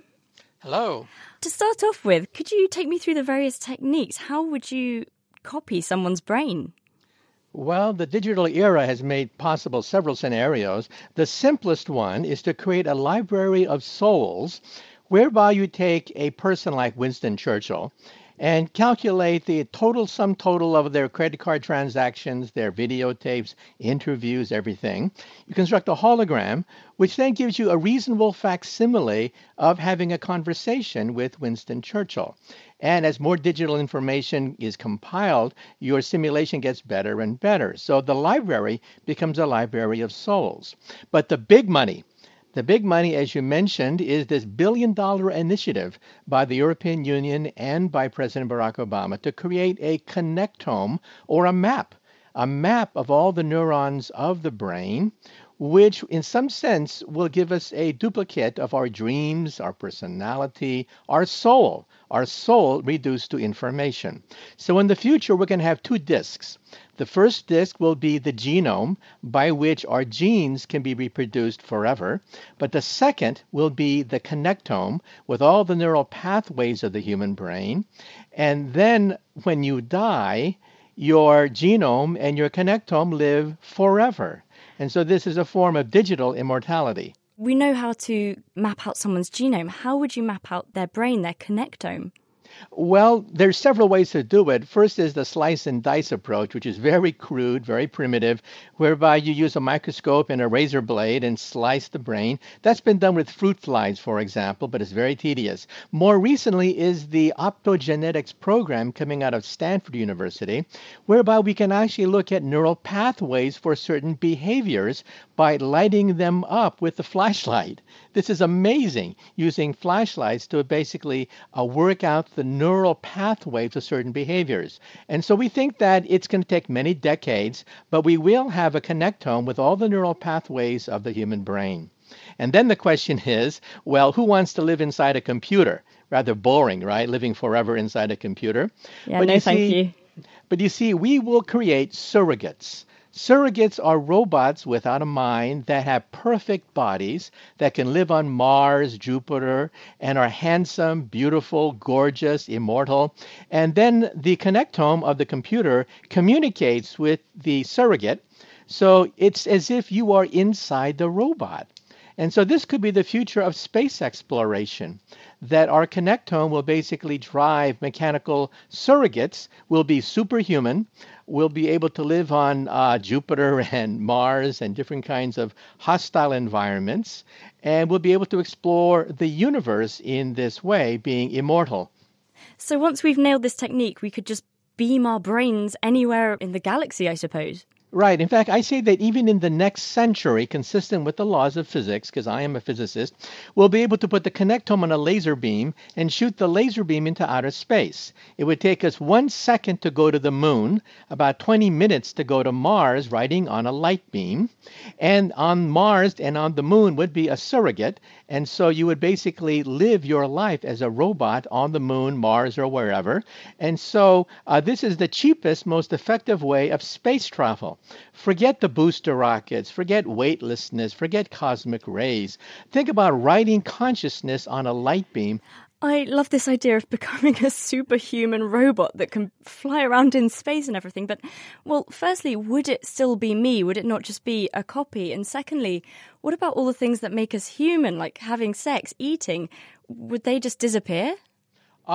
Hello. To start off with, could you take me through the various techniques? How would you copy someone's brain? Well, the digital era has made possible several scenarios. The simplest one is to create a library of souls, whereby you take a person like Winston Churchill and calculate the sum total of their credit card transactions, their videotapes, interviews, everything. You construct a hologram, which then gives you a reasonable facsimile of having a conversation with Winston Churchill. And as more digital information is compiled, your simulation gets better and better. So the library becomes a library of souls. But the big money, as you mentioned, is this billion-dollar initiative by the European Union and by President Barack Obama to create a connectome, or a map of all the neurons of the brain, which in some sense will give us a duplicate of our dreams, our personality, our soul reduced to information. So in the future, we're going to have two discs. The first disc will be the genome, by which our genes can be reproduced forever. But the second will be the connectome, with all the neural pathways of the human brain. And then when you die, your genome and your connectome live forever. And so this is a form of digital immortality. We know how to map out someone's genome. How would you map out their brain, their connectome? Well, there's several ways to do it. First is the slice and dice approach, which is very crude, very primitive, whereby you use a microscope and a razor blade and slice the brain. That's been done with fruit flies, for example, but it's very tedious. More recently is the optogenetics program coming out of Stanford University, whereby we can actually look at neural pathways for certain behaviors by lighting them up with the flashlight. This is amazing, using flashlights to basically work out the neural pathways of certain behaviors. And so we think that it's going to take many decades, but we will have a connectome with all the neural pathways of the human brain. And then the question is, well, who wants to live inside a computer? Rather boring, right? Living forever inside a computer. Yeah, but no, thank you. But you see, we will create surrogates. Surrogates are robots without a mind that have perfect bodies, that can live on Mars, Jupiter, and are handsome, beautiful, gorgeous, immortal. And then the connectome of the computer communicates with the surrogate, so it's as if you are inside the robot. And so this could be the future of space exploration, that our connectome will basically drive mechanical surrogates, will be superhuman, will be able to live on Jupiter and Mars and different kinds of hostile environments, and will be able to explore the universe in this way, being immortal. So once we've nailed this technique, we could just beam our brains anywhere in the galaxy, I suppose. Right. In fact, I say that even in the next century, consistent with the laws of physics, because I am a physicist, we'll be able to put the connectome on a laser beam and shoot the laser beam into outer space. It would take us 1 second to go to the moon, about 20 minutes to go to Mars, riding on a light beam. And on Mars and on the moon would be a surrogate. And so you would basically live your life as a robot on the moon, Mars, or wherever. And so this is the cheapest, most effective way of space travel. Forget the booster rockets, forget weightlessness, forget cosmic rays. Think about riding consciousness on a light beam. I love this idea of becoming a superhuman robot that can fly around in space and everything. But, well, firstly, would it still be me? Would it not just be a copy? And secondly, what about all the things that make us human, like having sex, eating? Would they just disappear?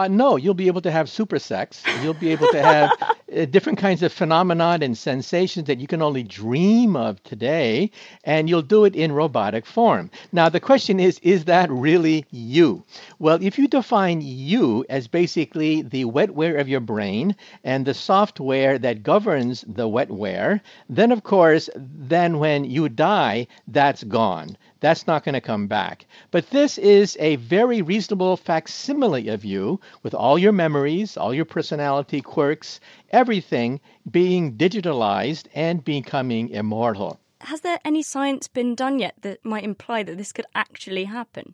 No, you'll be able to have super sex. You'll be able to have different kinds of phenomena and sensations that you can only dream of today, and you'll do it in robotic form. Now, the question is that really you? Well, if you define you as basically the wetware of your brain and the software that governs the wetware, then, of course, when you die, that's gone. That's not going to come back. But this is a very reasonable facsimile of you, with all your memories, all your personality quirks, everything being digitalized and becoming immortal. Has there any science been done yet that might imply that this could actually happen?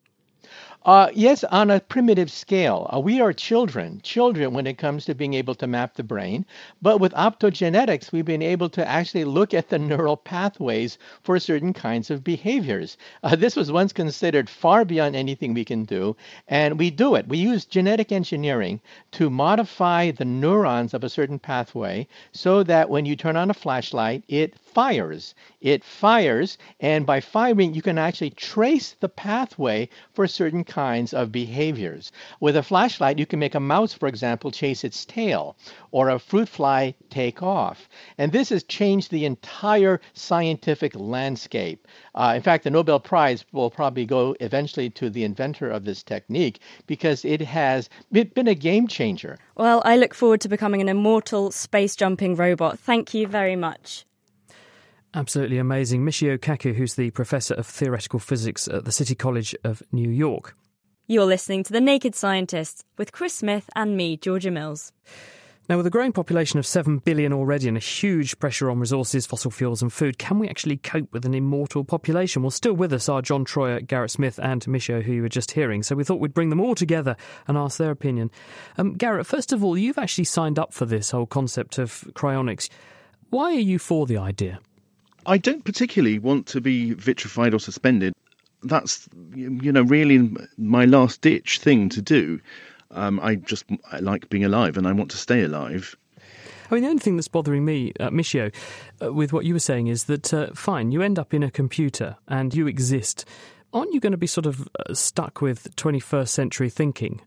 Yes, on a primitive scale. We are children when it comes to being able to map the brain. But with optogenetics, we've been able to actually look at the neural pathways for certain kinds of behaviors. This was once considered far beyond anything we can do, and we do it. We use genetic engineering to modify the neurons of a certain pathway so that when you turn on a flashlight, it fires. It fires, and by firing, you can actually trace the pathway for certain kinds of behaviors. With a flashlight, you can make a mouse, for example, chase its tail, or a fruit fly take off. And this has changed the entire scientific landscape. In fact, the Nobel Prize will probably go eventually to the inventor of this technique because it has been a game changer. Well, I look forward to becoming an immortal space-jumping robot. Thank you very much. Absolutely amazing. Michio Kaku, who's the Professor of Theoretical Physics at the City College of New York. You're listening to The Naked Scientists with Chris Smith and me, Georgia Mills. Now, with a growing population of 7 billion already and a huge pressure on resources, fossil fuels and food, can we actually cope with an immortal population? Well, still with us are John Troyer, Garrett Smith and Michio, who you were just hearing. So we thought we'd bring them all together and ask their opinion. Garrett, first of all, you've actually signed up for this whole concept of cryonics. Why are you for the idea? I don't particularly want to be vitrified or suspended. That's, really my last-ditch thing to do. I like being alive and I want to stay alive. I mean, the only thing that's bothering me, Michio, with what you were saying is that, fine, you end up in a computer and you exist. Aren't you going to be sort of stuck with 21st century thinking?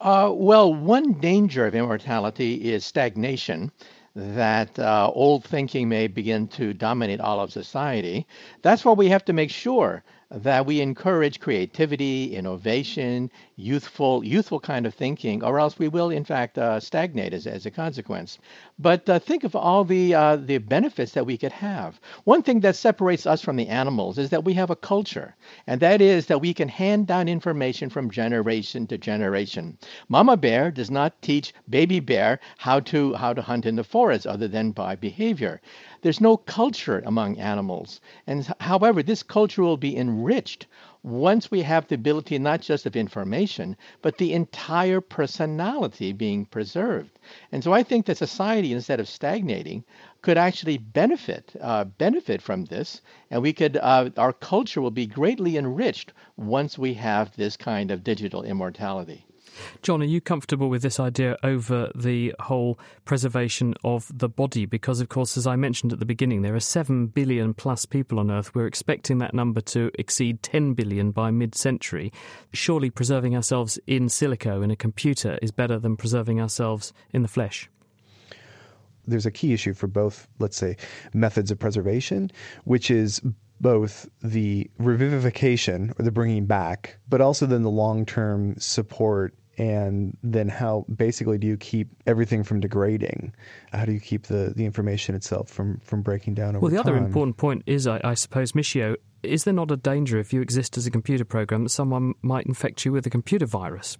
Well, one danger of immortality is stagnation. That old thinking may begin to dominate all of society. That's why we have to make sure that we encourage creativity, innovation, youthful kind of thinking, or else we will, in fact, stagnate as a consequence. But think of all the benefits that we could have. One thing that separates us from the animals is that we have a culture, and that is that we can hand down information from generation to generation. Mama bear does not teach baby bear how to hunt in the forest other than by behavior. There's no culture among animals. And however, this culture will be enriched once we have the ability not just of information, but the entire personality being preserved. And so I think that society, instead of stagnating, could actually benefit from this. And we could our culture will be greatly enriched once we have this kind of digital immortality. John, are you comfortable with this idea over the whole preservation of the body? Because, of course, as I mentioned at the beginning, there are 7 billion plus people on Earth. We're expecting that number to exceed 10 billion by mid-century. Surely preserving ourselves in silico, in a computer, is better than preserving ourselves in the flesh. There's a key issue for both, let's say, methods of preservation, which is both the revivification or the bringing back, but also then the long-term support. And then how basically do you keep everything from degrading? How do you keep the information itself from breaking down over time? Well, the other important point is, I suppose, Michio, is there not a danger if you exist as a computer program that someone might infect you with a computer virus?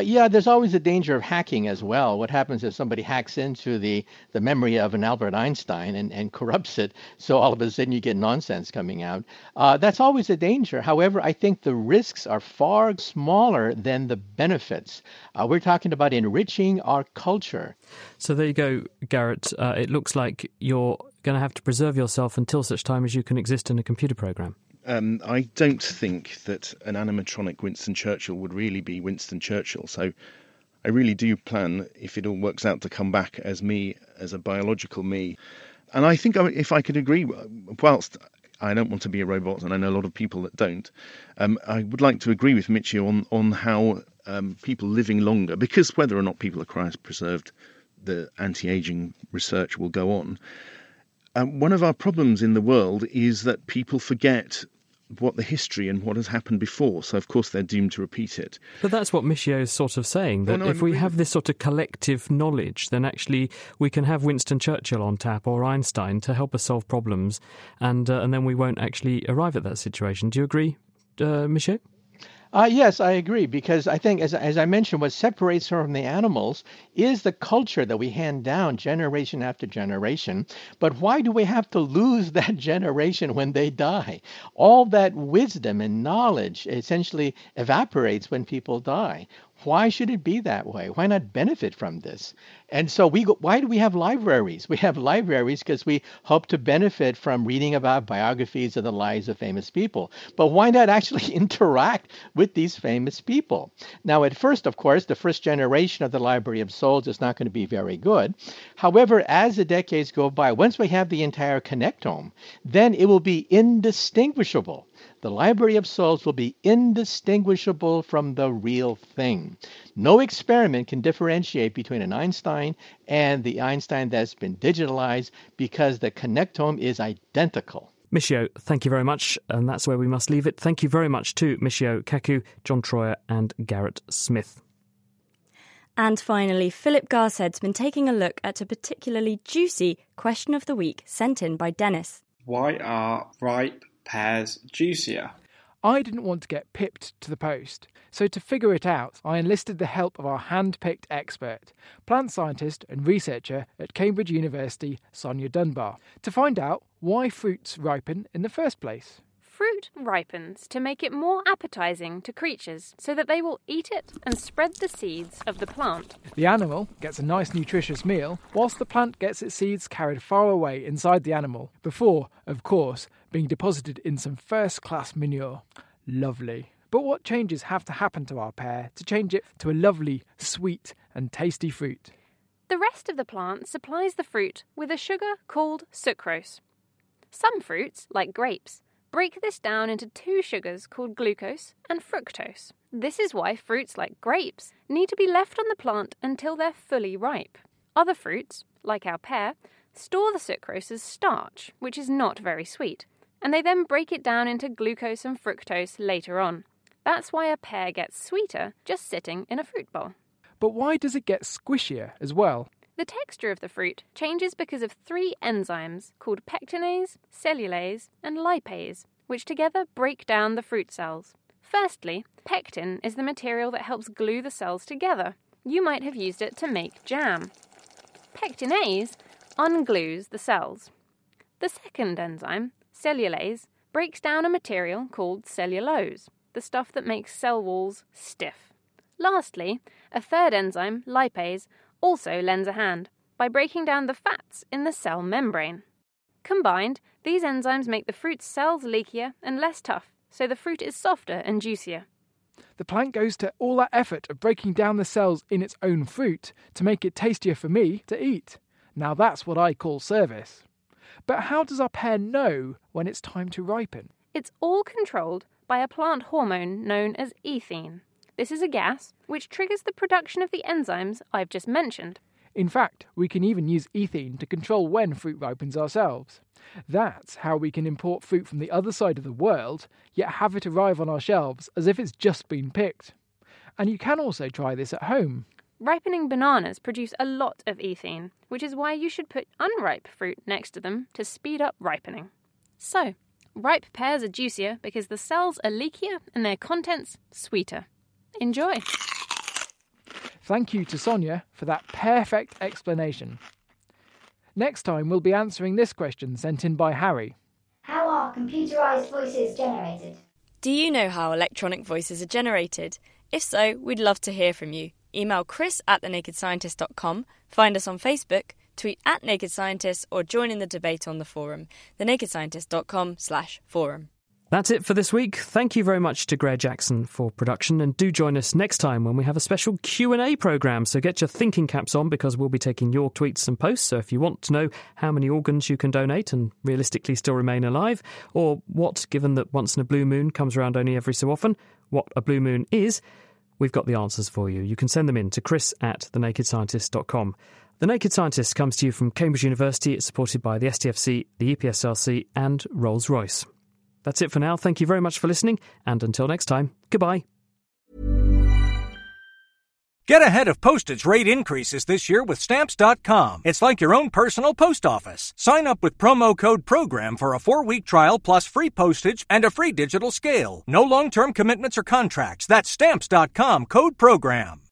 Yeah, there's always a danger of hacking as well. What happens if somebody hacks into the memory of an Albert Einstein and corrupts it, so all of a sudden you get nonsense coming out? That's always a danger. However, I think the risks are far smaller than the benefits. We're talking about enriching our culture. So there you go, Garrett. It looks like you're going to have to preserve yourself until such time as you can exist in a computer program. I don't think that an animatronic Winston Churchill would really be Winston Churchill. So I really do plan, if it all works out, to come back as me, as a biological me. And I think if I could agree, whilst I don't want to be a robot, and I know a lot of people that don't, I would like to agree with Michio on how people living longer, because whether or not people are cryopreserved, the anti-aging research will go on. One of our problems in the world is that people forget what the history and what has happened before. So, of course, they're doomed to repeat it. But that's what Michio is sort of saying, that if we have this sort of collective knowledge, then actually we can have Winston Churchill on tap or Einstein to help us solve problems, and then we won't actually arrive at that situation. Do you agree, Michio? Yes, I agree, because I think, as I mentioned, what separates her from the animals is the culture that we hand down generation after generation. But why do we have to lose that generation when they die? All that wisdom and knowledge essentially evaporates when people die. Why should it be that way? Why not benefit from this? And so why do we have libraries? We have libraries because we hope to benefit from reading about biographies of the lives of famous people. But why not actually interact with these famous people? Now, at first, of course, the first generation of the Library of Souls is not going to be very good. However, as the decades go by, once we have the entire connectome, then it will be indistinguishable. The Library of Souls will be indistinguishable from the real thing. No experiment can differentiate between an Einstein and the Einstein that's been digitalized because the connectome is identical. Michio, thank you very much. And that's where we must leave it. Thank you very much to Michio Kaku, John Troyer and Garrett Smith. And finally, Philip Garshed's been taking a look at a particularly juicy question of the week sent in by Dennis. Why are ripe pears juicier? I didn't want to get pipped to the post, so to figure it out, I enlisted the help of our hand-picked expert, plant scientist and researcher at Cambridge University, Sonia Dunbar, to find out why fruits ripen in the first place. Fruit ripens to make it more appetising to creatures so that they will eat it and spread the seeds of the plant. The animal gets a nice nutritious meal, whilst the plant gets its seeds carried far away inside the animal, before, of course, being deposited in some first-class manure. Lovely. But what changes have to happen to our pear to change it to a lovely, sweet and tasty fruit? The rest of the plant supplies the fruit with a sugar called sucrose. Some fruits, like grapes, break this down into two sugars called glucose and fructose. This is why fruits like grapes need to be left on the plant until they're fully ripe. Other fruits, like our pear, store the sucrose as starch, which is not very sweet, and they then break it down into glucose and fructose later on. That's why a pear gets sweeter just sitting in a fruit bowl. But why does it get squishier as well? The texture of the fruit changes because of three enzymes called pectinase, cellulase and lipase, which together break down the fruit cells. Firstly, pectin is the material that helps glue the cells together. You might have used it to make jam. Pectinase unglues the cells. The second enzyme, cellulase, breaks down a material called cellulose, the stuff that makes cell walls stiff. Lastly, a third enzyme, lipase, also lends a hand by breaking down the fats in the cell membrane. Combined, these enzymes make the fruit's cells leakier and less tough, so the fruit is softer and juicier. The plant goes to all that effort of breaking down the cells in its own fruit to make it tastier for me to eat. Now that's what I call service. But how does our pear know when it's time to ripen? It's all controlled by a plant hormone known as ethene. This is a gas which triggers the production of the enzymes I've just mentioned. In fact, we can even use ethene to control when fruit ripens ourselves. That's how we can import fruit from the other side of the world, yet have it arrive on our shelves as if it's just been picked. And you can also try this at home. Ripening bananas produce a lot of ethene, which is why you should put unripe fruit next to them to speed up ripening. So, ripe pears are juicier because the cells are leakier and their contents sweeter. Enjoy. Thank you to Sonia for that perfect explanation. Next time we'll be answering this question sent in by Harry. How are computerised voices generated? Do you know how electronic voices are generated? If so, we'd love to hear from you. Email chris@thenakedscientist.com, find us on Facebook, tweet @NakedScientists or join in the debate on the forum, thenakedscientist.com/forum. That's it for this week. Thank you very much to Greg Jackson for production, and do join us next time when we have a special Q&A programme. So get your thinking caps on because we'll be taking your tweets and posts. So if you want to know how many organs you can donate and realistically still remain alive, or what, given that once in a blue moon comes around only every so often, what a blue moon is, we've got the answers for you. You can send them in to chris@thenakedscientist.com. The Naked Scientist comes to you from Cambridge University. It's supported by the STFC, the EPSRC and Rolls-Royce. That's it for now. Thank you very much for listening, and until next time, goodbye. Get ahead of postage rate increases this year with Stamps.com. It's like your own personal post office. Sign up with promo code PROGRAM for a 4-week trial plus free postage and a free digital scale. No long-term commitments or contracts. That's Stamps.com, code PROGRAM.